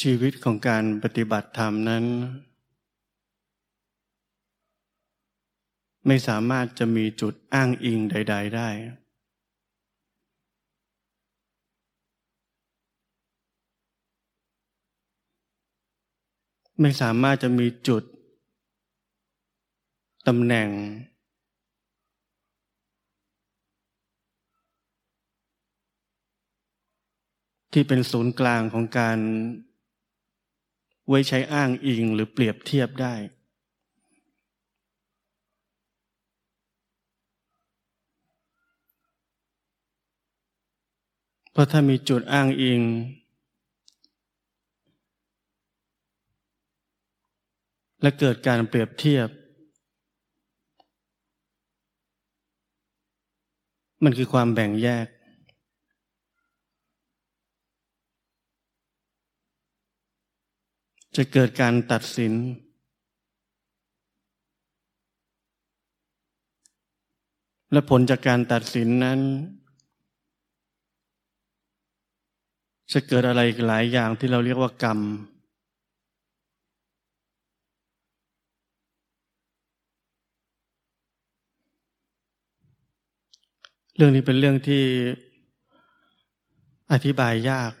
ชีวิตของการปฏิบัติธรรมนั้นไม่สามารถจะมีจุดอ้างอิงใดๆได้ไม่สามารถจะมีจุดตำแหน่งที่เป็นศูนย์กลางของการไว้ใช้อ้างอิงหรือเปรียบเทียบได้เพราะถ้ามีจุดอ้างอิงและเกิดการเปรียบเทียบมันคือความแบ่งแยกจะเกิดการตัดสินและผลจากการตัดสินนั้นจะเกิดอะไรหลายอย่างที่เราเรียกว่ากรรมเรื่องนี้เป็นเรื่องที่อธิบายยาก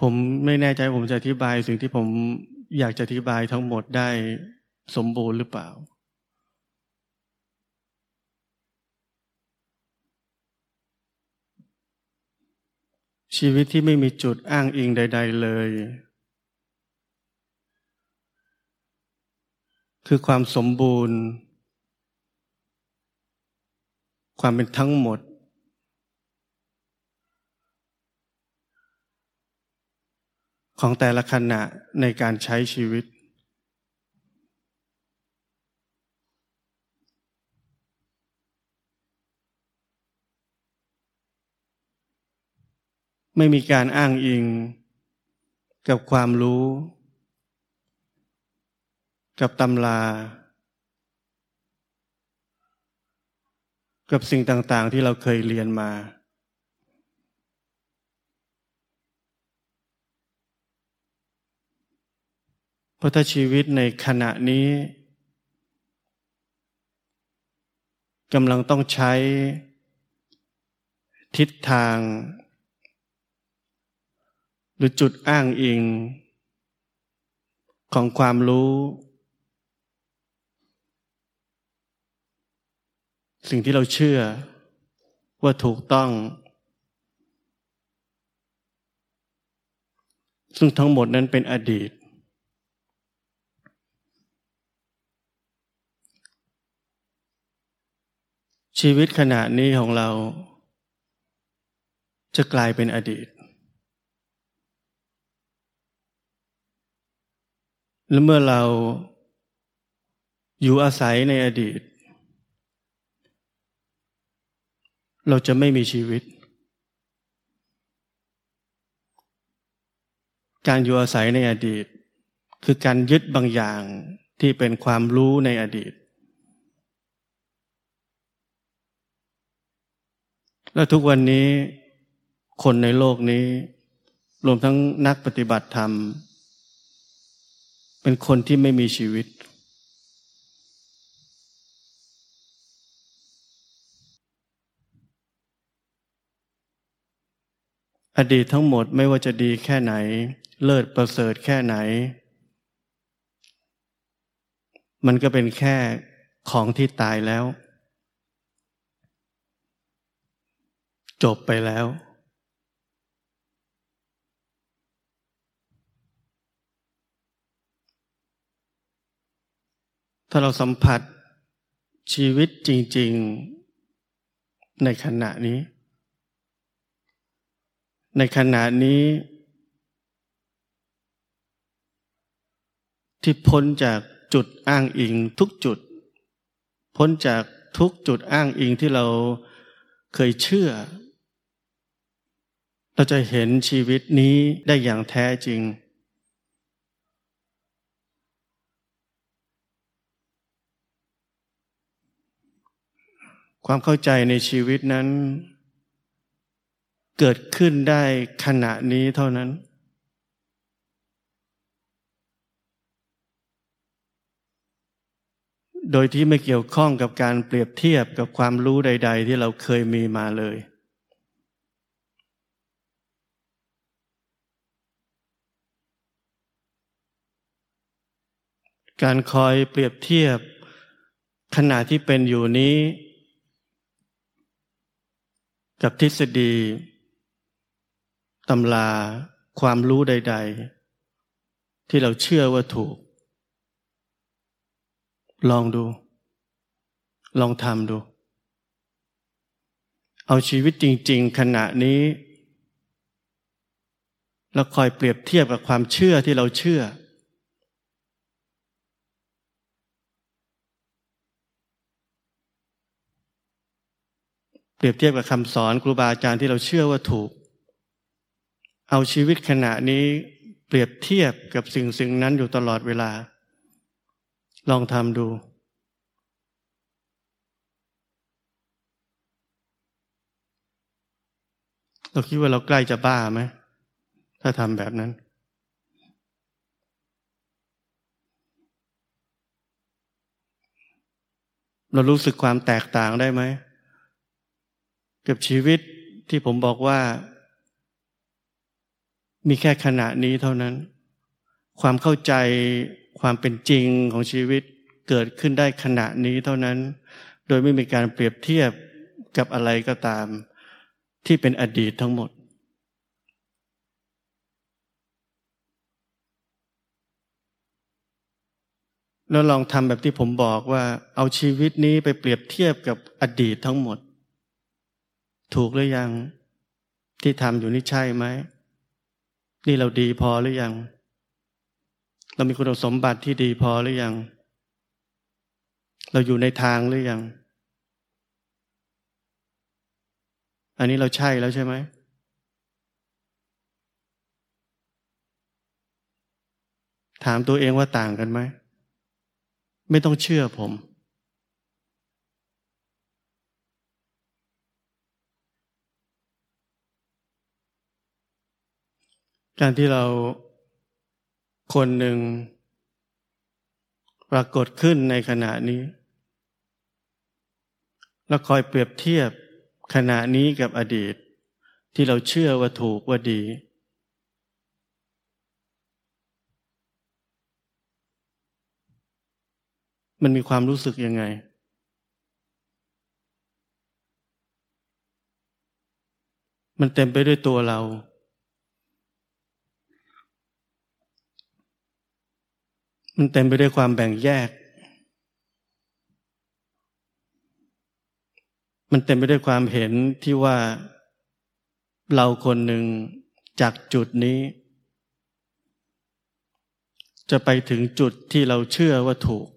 ผมไม่แน่ใจผมจะอธิบายสิ่งที่ผมอยากจะอธิบายทั้งหมดได้สมบูรณ์หรือเปล่าชีวิตที่ไม่มีจุดอ้างอิงใดๆเลยคือความสมบูรณ์ความเป็นทั้งหมดของแต่ละขณะในการใช้ชีวิตไม่มีการอ้างอิงกับความรู้กับตำรากับสิ่งต่างๆที่เราเคยเรียนมาเพราะถ้าชีวิตในขณะนี้กำลังต้องใช้ทิศทางหรือจุดอ้างอิงของความรู้สิ่งที่เราเชื่อว่าถูกต้องซึ่งทั้งหมดนั้นเป็นอดีตชีวิตขณะนี้ของเราจะกลายเป็นอดีตและเมื่อเราอยู่อาศัยในอดีตเราจะไม่มีชีวิตการอยู่อาศัยในอดีตคือการยึดบางอย่างที่เป็นความรู้ในอดีตและทุกวันนี้คนในโลกนี้รวมทั้งนักปฏิบัติธรรมเป็นคนที่ไม่มีชีวิตอดีตทั้งหมดไม่ว่าจะดีแค่ไหนเลิศประเสริฐแค่ไหนมันก็เป็นแค่ของที่ตายแล้วจบไปแล้วถ้าเราสัมผัสชีวิตจริงๆในขณะนี้ที่พ้นจากจุดอ้างอิงทุกจุดพ้นจากทุกจุดอ้างอิงที่เราเคยเชื่อเราจะเห็นชีวิตนี้ได้อย่างแท้จริงความเข้าใจในชีวิตนั้น เกิดขึ้นได้ขณะนี้เท่านั้นโดยที่ไม่เกี่ยวข้องกับการเปรียบเทียบกับความรู้ใดๆที่เราเคยมีมาเลยการคอยเปรียบเทียบขณะที่เป็นอยู่นี้กับทฤษฎีตำราความรู้ใดๆที่เราเชื่อว่าถูกลองดูลองทำดูเอาชีวิตจริงๆขณะนี้แล้วคอยเปรียบเทียบกับความเชื่อที่เราเชื่อเปรียบเทียบกับคำสอนครูบาอาจารย์ที่เราเชื่อว่าถูกเอาชีวิตขณะนี้เปรียบเทียบกับสิ่งๆนั้นอยู่ตลอดเวลาลองทำดูเราคิดว่าเราใกล้จะบ้าไหมถ้าทำแบบนั้นเรารู้สึกความแตกต่างได้ไหมกับชีวิตที่ผมบอกว่ามีแค่ขณะนี้เท่านั้นความเข้าใจความเป็นจริงของชีวิตเกิดขึ้นได้ขณะนี้เท่านั้นโดยไม่มีการเปรียบเทียบกับอะไรก็ตามที่เป็นอดีตทั้งหมดแล้วลองทำแบบที่ผมบอกว่าเอาชีวิตนี้ไปเปรียบเทียบกับอดีตทั้งหมดถูกหรือยังที่ทำอยู่นี่ใช่ไหมนี่เราดีพอหรือยังเรามีคุณสมบัติที่ดีพอหรือยังเราอยู่ในทางหรือยังอันนี้เราใช่แล้วใช่ไหมถามตัวเองว่าต่างกันไหมไม่ต้องเชื่อผมการที่เราคนหนึ่งปรากฏขึ้นในขณะนี้แล้วคอยเปรียบเทียบขณะนี้กับอดีตที่เราเชื่อว่าถูกว่าดีมันมีความรู้สึกยังไงมันเต็มไปด้วยตัวเรามันเต็มไปด้วยความแบ่งแยกมันเต็มไปด้วยความเห็นที่ว่าเราคนหนึ่งจากจุดนี้จะไปถึงจุดที่เราเชื่อว่าถูก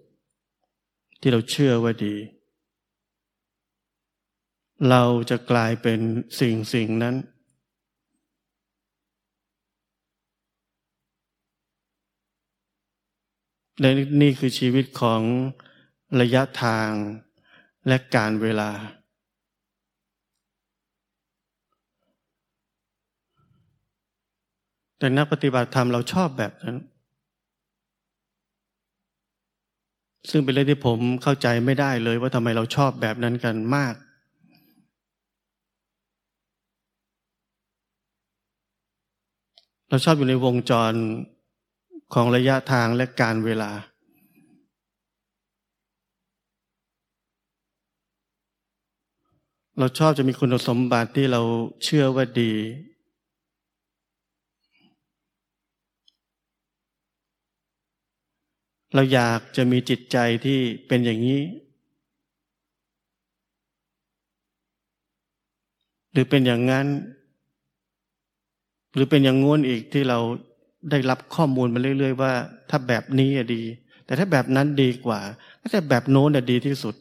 ที่เราเชื่อว่าดีเราจะกลายเป็นสิ่งนั้นและนี่คือชีวิตของระยะทางและการเวลาแต่นักปฏิบัติธรรมเราชอบแบบนั้นซึ่งเป็นเรื่องที่ผมเข้าใจไม่ได้เลยว่าทำไมเราชอบแบบนั้นกันมากเราชอบอยู่ในวงจรของระยะทางและการเวลาเราชอบจะมีคุณสมบัติที่เราเชื่อว่าดีเราอยากจะมีจิตใจที่เป็นอย่างนี้หรือเป็นอย่างนั้นหรือเป็นอย่างโน้นอีกที่เราได้รับข้อมูลมาเรื่อยๆว่าถ้าแบบนี้ดีแต่ถ้าแบบนั้นดีกว่าแต่แบบโน้นดีที่สุด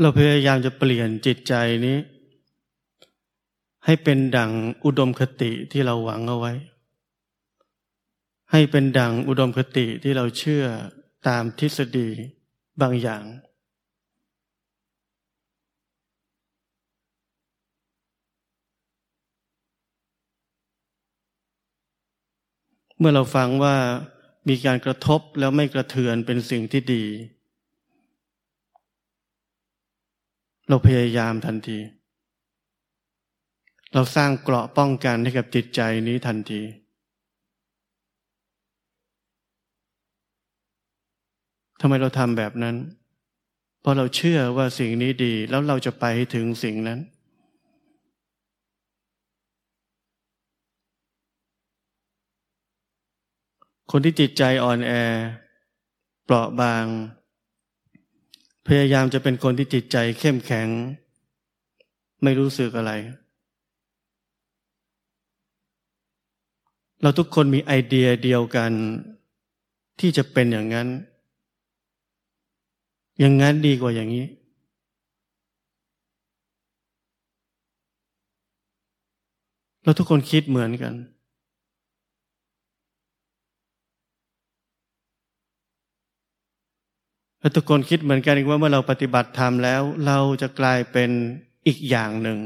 เราพยายามจะเปลี่ยนจิตใจนี้ให้เป็นดั่งอุดมคติที่เราหวังเอาไว้ให้เป็นดั่งอุดมคติที่เราเชื่อตามทฤษฎี บางอย่างเมื่อเราฟังว่ามีการกระทบแล้วไม่กระเทือนเป็นสิ่งที่ดีเราพยายามทันทีเราสร้างเกราะป้องกันให้กับจิตใจนี้ทันทีทำไมเราทำแบบนั้นเพราะเราเชื่อว่าสิ่งนี้ดีแล้วเราจะไปถึงสิ่งนั้นคนที่จิตใจอ่อนแอเปราะบางพยายามจะเป็นคนที่จิตใจเข้มแข็งไม่รู้สึกอะไรเราทุกคนมีไอเดียเดียวกันที่จะเป็นอย่างนั้นอย่างนั้นดีกว่าอย่างนี้เราทุกคนคิดเหมือนกันเราทุกคนคิดเหมือนกันอีกว่าเมื่อเราปฏิบัติธรรมแล้วเราจะกลายเป็นอีกอย่างหนึ่ง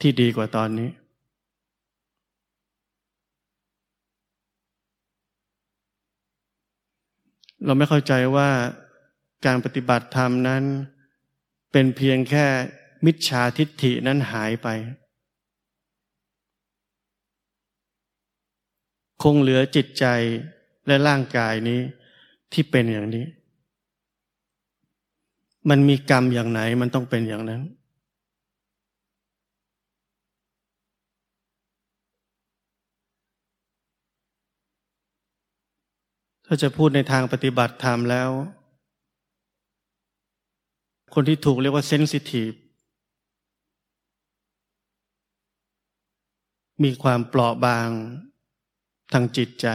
ที่ดีกว่าตอนนี้เราไม่เข้าใจว่าการปฏิบัติธรรมนั้นเป็นเพียงแค่มิจฉาทิฏฐินั้นหายไปคงเหลือจิตใจและร่างกายนี้ที่เป็นอย่างนี้มันมีกรรมอย่างไหนมันต้องเป็นอย่างนั้นถ้าจะพูดในทางปฏิบัติธรรมแล้วคนที่ถูกเรียกว่าเซนซิทีฟมีความเปราะบางทางจิตใจ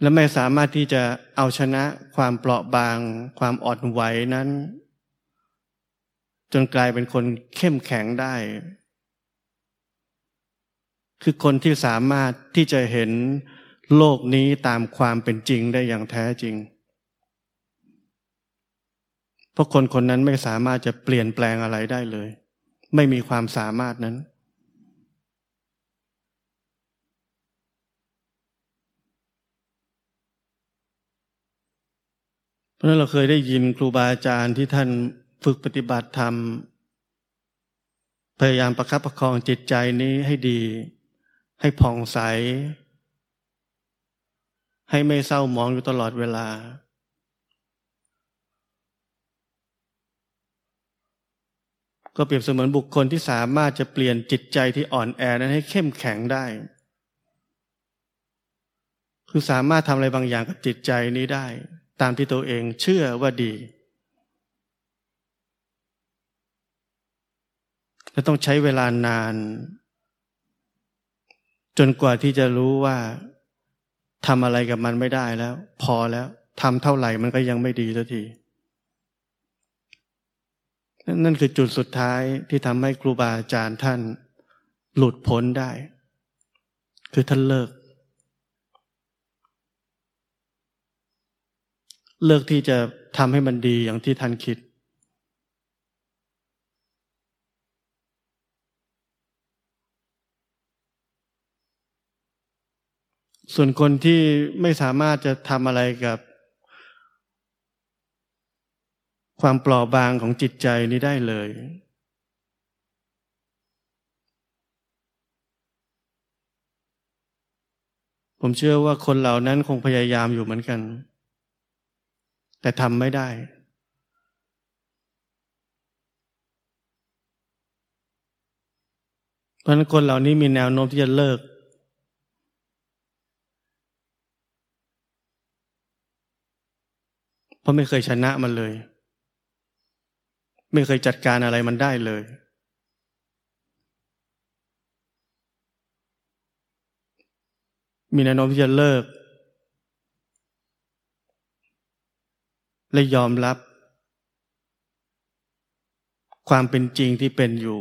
และไม่สามารถที่จะเอาชนะความเปราะบางความอ่อนไหวนั้นจนกลายเป็นคนเข้มแข็งได้คือคนที่สามารถที่จะเห็นโลกนี้ตามความเป็นจริงได้อย่างแท้จริงเพราะคนคนนั้นไม่สามารถจะเปลี่ยนแปลงอะไรได้เลยไม่มีความสามารถนั้นเพราะนั้นเราเคยได้ยินครูบาอาจารย์ที่ท่านฝึกปฏิบัติธรรมพยายามประคับประคองจิตใจนี้ให้ดีให้ผ่องใสให้ไม่เศร้าหมองอยู่ตลอดเวลาก็เปรียบเสมือนบุคคลที่สามารถจะเปลี่ยนจิตใจที่อ่อนแอนั้นให้เข้มแข็งได้คือสามารถทำอะไรบางอย่างกับจิตใจนี้ได้ตามที่ตัวเองเชื่อว่าดีและต้องใช้เวลานานจนกว่าที่จะรู้ว่าทำอะไรกับมันไม่ได้แล้วพอแล้วทำเท่าไหร่มันก็ยังไม่ดีสักทีนั่นคือจุดสุดท้ายที่ทำให้ครูบาอาจารย์ท่านหลุดพ้นได้คือท่านเลิกที่จะทำให้มันดีอย่างที่ท่านคิดส่วนคนที่ไม่สามารถจะทำอะไรกับความเปราะบางของจิตใจนี้ได้เลยผมเชื่อว่าคนเหล่านั้นคงพยายามอยู่เหมือนกันแต่ทำไม่ได้เพราะฉะนั้นคนเหล่านี้มีแนวโน้มที่จะเลิกเพราะไม่เคยชนะมันเลยไม่เคยจัดการอะไรมันได้เลยมีแนวโน้มที่จะเลิกและยอมรับความเป็นจริงที่เป็นอยู่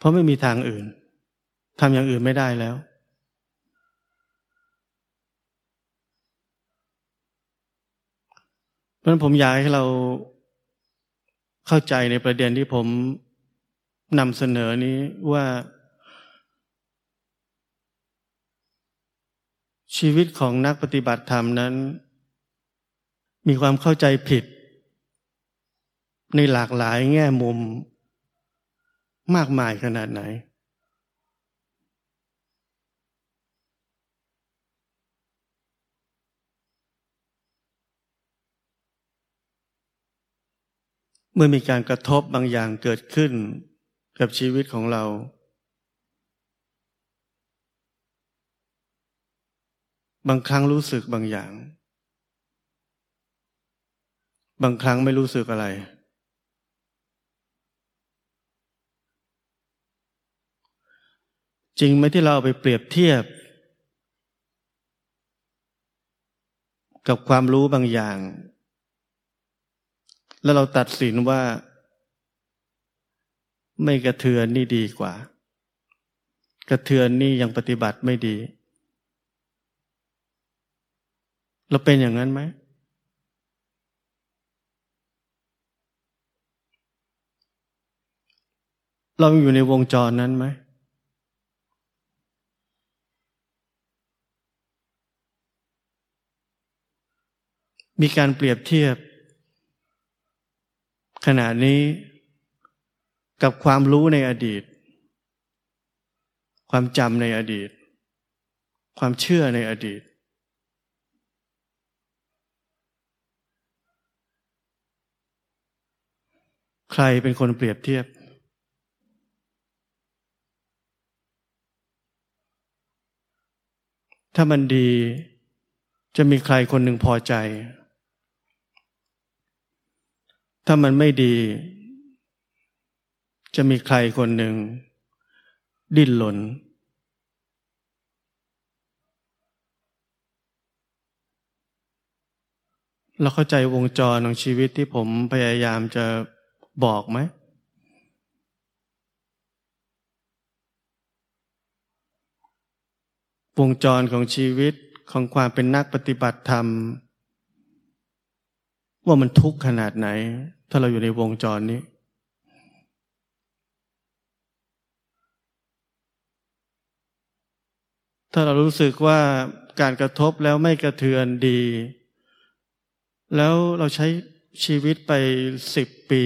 เพราะไม่มีทางอื่นทำอย่างอื่นไม่ได้แล้วเพราะฉะนั้นผมอยากให้เราเข้าใจในประเด็นที่ผมนำเสนอนี้ว่าชีวิตของนักปฏิบัติธรรมนั้นมีความเข้าใจผิดในหลากหลายแง่มุมมากมายขนาดไหนเมื่อมีการกระทบบางอย่างเกิดขึ้นกับชีวิตของเราบางครั้งรู้สึกบางอย่างบางครั้งไม่รู้สึกอะไรจริงไหมที่เราไปเปรียบเทียบกับความรู้บางอย่างแล้วเราตัดสินว่าไม่กระเทือนนี่ดีกว่ากระเทือนนี่ยังปฏิบัติไม่ดีเราเป็นอย่างนั้นไหมเราอยู่ในวงจรนั้นไหมมีการเปรียบเทียบขณะนี้กับความรู้ในอดีตความจำในอดีตความเชื่อในอดีตใครเป็นคนเปรียบเทียบถ้ามันดีจะมีใครคนหนึ่งพอใจถ้ามันไม่ดีจะมีใครคนหนึ่งดิ้นรนเราเข้าใจวงจรของชีวิตที่ผมพยายามจะบอกไหมวงจรของชีวิตของความเป็นนักปฏิบัติธรรมว่ามันทุกข์ขนาดไหนถ้าเราอยู่ในวงจรนี้ถ้าเรารู้สึกว่าการกระทบแล้วไม่กระเทือนดีแล้วเราใช้ชีวิตไป10 ปี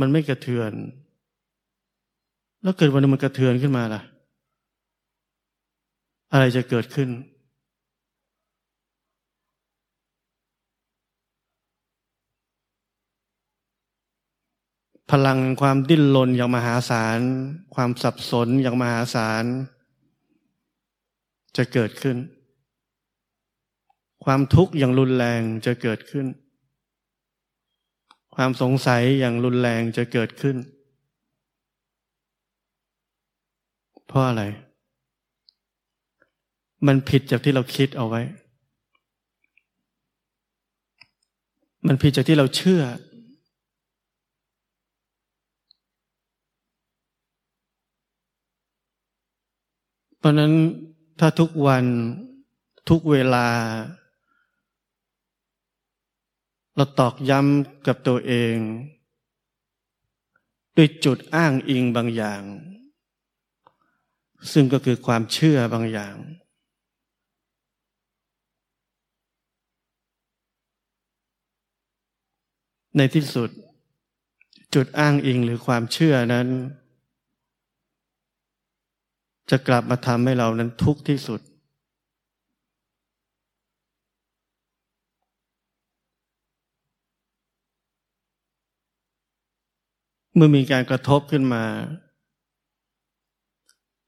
มันไม่กระเทือนแล้วเกิดวันนึงมันกระเทือนขึ้นมาล่ะอะไรจะเกิดขึ้นพลังความดิ้นรนอย่างมหาศาลความสับสนอย่างมหาศาลจะเกิดขึ้นความทุกข์อย่างรุนแรงจะเกิดขึ้นความสงสัยอย่างรุนแรงจะเกิดขึ้นเพราะอะไรมันผิดจากที่เราคิดเอาไว้มันผิดจากที่เราเชื่อเพราะนั้นถ้าทุกวันทุกเวลาเราตอกย้ำกับตัวเองด้วยจุดอ้างอิงบางอย่างซึ่งก็คือความเชื่อบางอย่างในที่สุดจุดอ้างอิงหรือความเชื่อนั้นจะกลับมาทำให้เรานั้นทุกข์ที่สุดเมื่อมีการกระทบขึ้นมา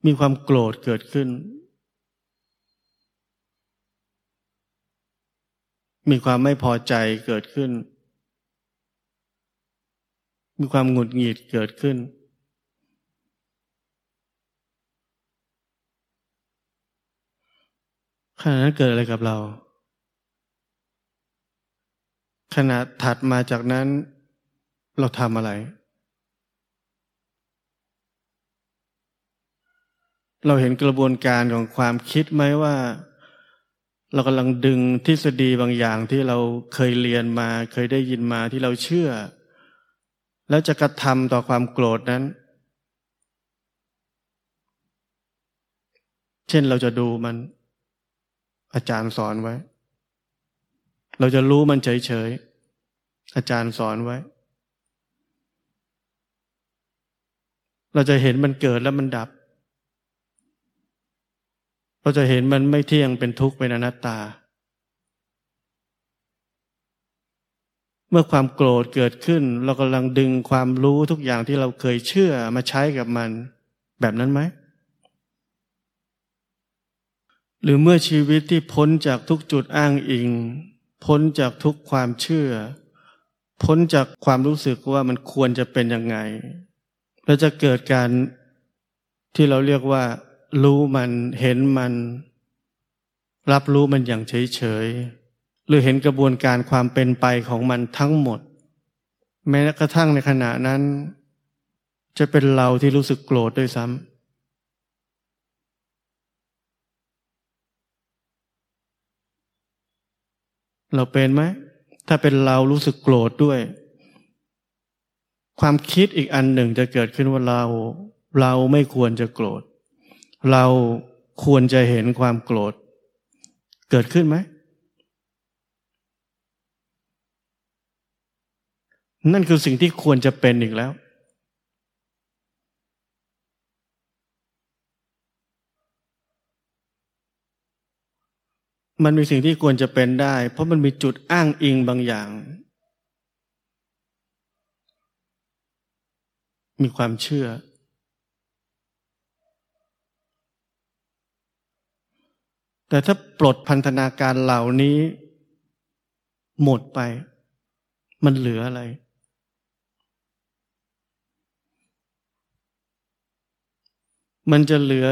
มีความโกรธเกิดขึ้นมีความไม่พอใจเกิดขึ้นมีความหงุดหงิดเกิดขึ้นขณะนั้นเกิดอะไรกับเราขณะถัดมาจากนั้นเราทำอะไร เราเห็นกระบวนการของความคิดไหมว่าเรากำลังดึงทฤษฎีบางอย่างที่เราเคยเรียนมาเคยได้ยินมาที่เราเชื่อแล้วจะกระทำต่อความโกรธนั้นเช่นเราจะดูมันอาจารย์สอนไว้เราจะรู้มันเฉยๆอาจารย์สอนไว้เราจะเห็นมันเกิดแล้วมันดับเราจะเห็นมันไม่เที่ยงเป็นทุกข์เป็นอนัตตาเมื่อความโกรธเกิดขึ้นเรากำลังดึงความรู้ทุกอย่างที่เราเคยเชื่อมาใช้กับมันแบบนั้นไหมหรือเมื่อชีวิตที่พ้นจากทุกจุดอ้างอิงพ้นจากทุกความเชื่อพ้นจากความรู้สึกว่ามันควรจะเป็นยังไงเราจะเกิดการที่เราเรียกว่ารู้มันเห็นมันรับรู้มันอย่างเฉยๆหรือเห็นกระบวนการความเป็นไปของมันทั้งหมดแม้กระทั่งในขณะนั้นจะเป็นเราที่รู้สึกโกรธด้วยซ้ำเราเป็นไหมถ้าเป็นเรารู้สึกโกรธด้วยความคิดอีกอันหนึ่งจะเกิดขึ้นว่าเราไม่ควรจะโกรธเราควรจะเห็นความโกรธเกิดขึ้นไหมนั่นคือสิ่งที่ควรจะเป็นอีกแล้วมันมีสิ่งที่ควรจะเป็นได้เพราะมันมีจุดอ้างอิงบางอย่างมีความเชื่อแต่ถ้าปลดพันธนาการเหล่านี้หมดไปมันเหลืออะไรมันจะเหลือ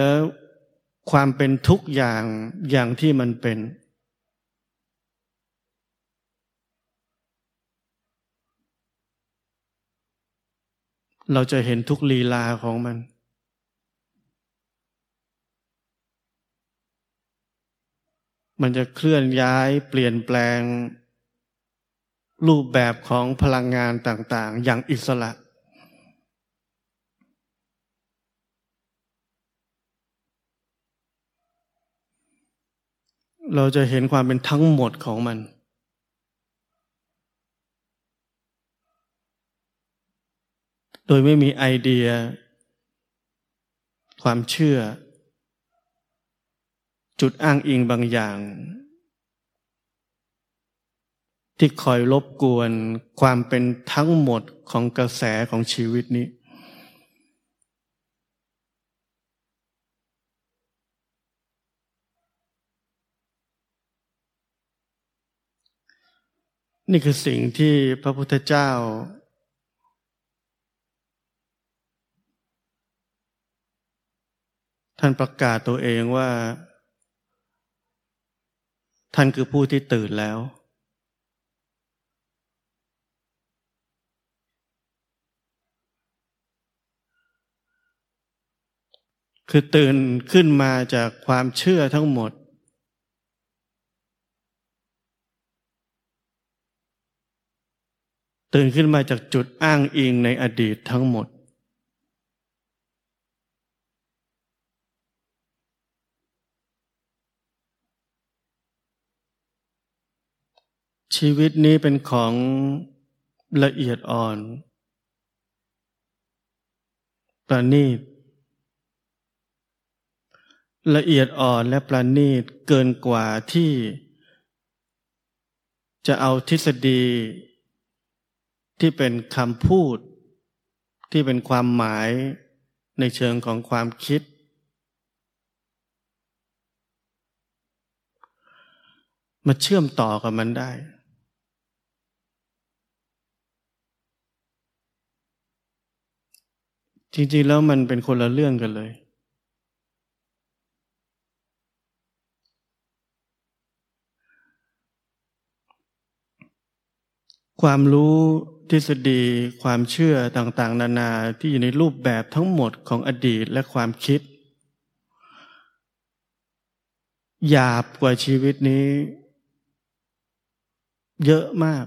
ความเป็นทุกอย่างอย่างที่มันเป็นเราจะเห็นทุกลีลาของมันมันจะเคลื่อนย้ายเปลี่ยนแปลงรูปแบบของพลังงานต่างๆอย่างอิสระเราจะเห็นความเป็นทั้งหมดของมันโดยไม่มีไอเดียความเชื่อจุดอ้างอิงบางอย่างที่คอยรบกวนความเป็นทั้งหมดของกระแสของชีวิตนี้นี่คือสิ่งที่พระพุทธเจ้าท่านประกาศตัวเองว่าท่านคือผู้ที่ตื่นแล้วคือตื่นขึ้นมาจากความเชื่อทั้งหมดตื่นขึ้นมาจากจุดอ้างอิงในอดีตทั้งหมดชีวิตนี้เป็นของละเอียดอ่อนประณีตละเอียดอ่อนและประณีตเกินกว่าที่จะเอาทฤษฎีที่เป็นคำพูดที่เป็นความหมายในเชิงของความคิดมาเชื่อมต่อกับมันได้จริงๆแล้วมันเป็นคนละเรื่องกันเลยความรู้ทฤษฎีความเชื่อต่างๆนานาที่อยู่ในรูปแบบทั้งหมดของอดีตและความคิด หยาบกว่าชีวิตนี้เยอะมาก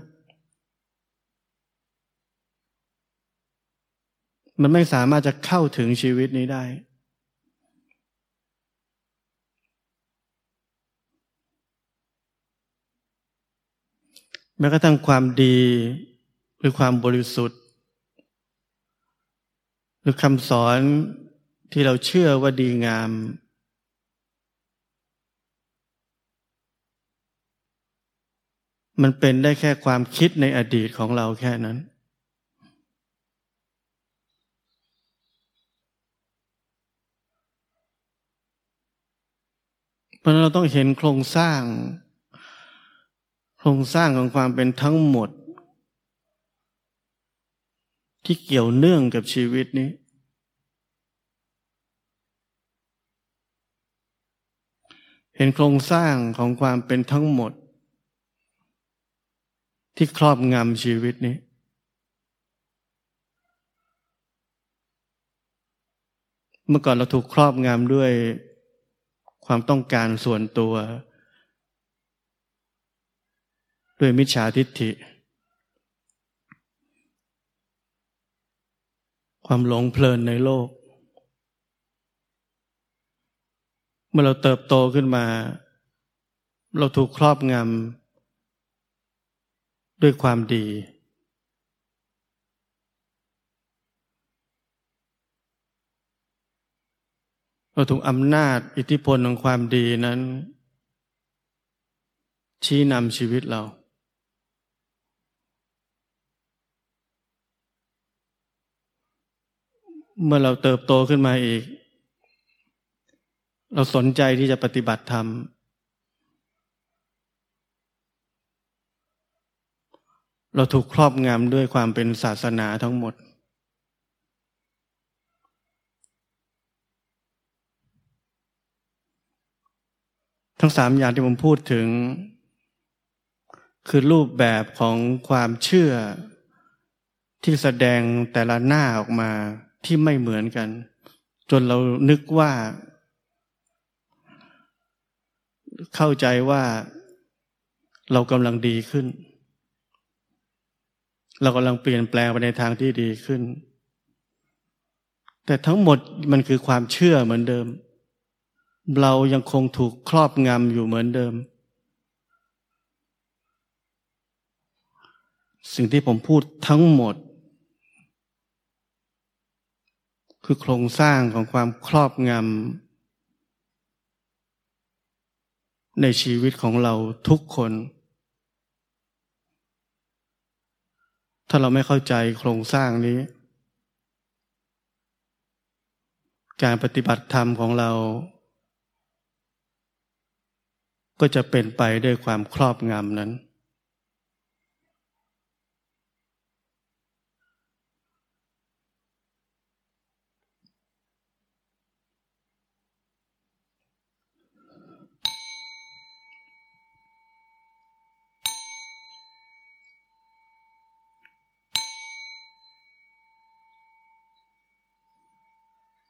มันไม่สามารถจะเข้าถึงชีวิตนี้ได้แม้กระทั่งความดีหรือความบริสุทธิ์หรือคำสอนที่เราเชื่อว่าดีงามมันเป็นได้แค่ความคิดในอดีตของเราแค่นั้นเพราะนั้นเราต้องเห็นโครงสร้างของความเป็นทั้งหมดที่เกี่ยวเนื่องกับชีวิตนี้เห็นโครงสร้างของความเป็นทั้งหมดที่ครอบงำชีวิตนี้เมื่อก่อนเราถูกครอบงำด้วยความต้องการส่วนตัวด้วยมิจฉาทิฏฐิความหลงเพลินในโลกเมื่อเราเติบโตขึ้นมาเราถูกครอบงำด้วยความดีเราถูกอำนาจอิทธิพลของความดีนั้นชี้นำชีวิตเราเมื่อเราเติบโตขึ้นมาอีกเราสนใจที่จะปฏิบัติธรรมเราถูกครอบงำด้วยความเป็นศาสนาทั้งหมดทั้งสามอย่างที่ผมพูดถึงคือรูปแบบของความเชื่อที่แสดงแต่ละหน้าออกมาที่ไม่เหมือนกันจนเรานึกว่าเข้าใจว่าเรากำลังดีขึ้นเรากำลังเปลี่ยนแปลงไปในทางที่ดีขึ้นแต่ทั้งหมดมันคือความเชื่อเหมือนเดิมเรายังคงถูกครอบงำอยู่เหมือนเดิมสิ่งที่ผมพูดทั้งหมดคือโครงสร้างของความครอบงำในชีวิตของเราทุกคนถ้าเราไม่เข้าใจโครงสร้างนี้การปฏิบัติธรรมของเราก็จะเป็นไปด้วยความครอบงำนั้น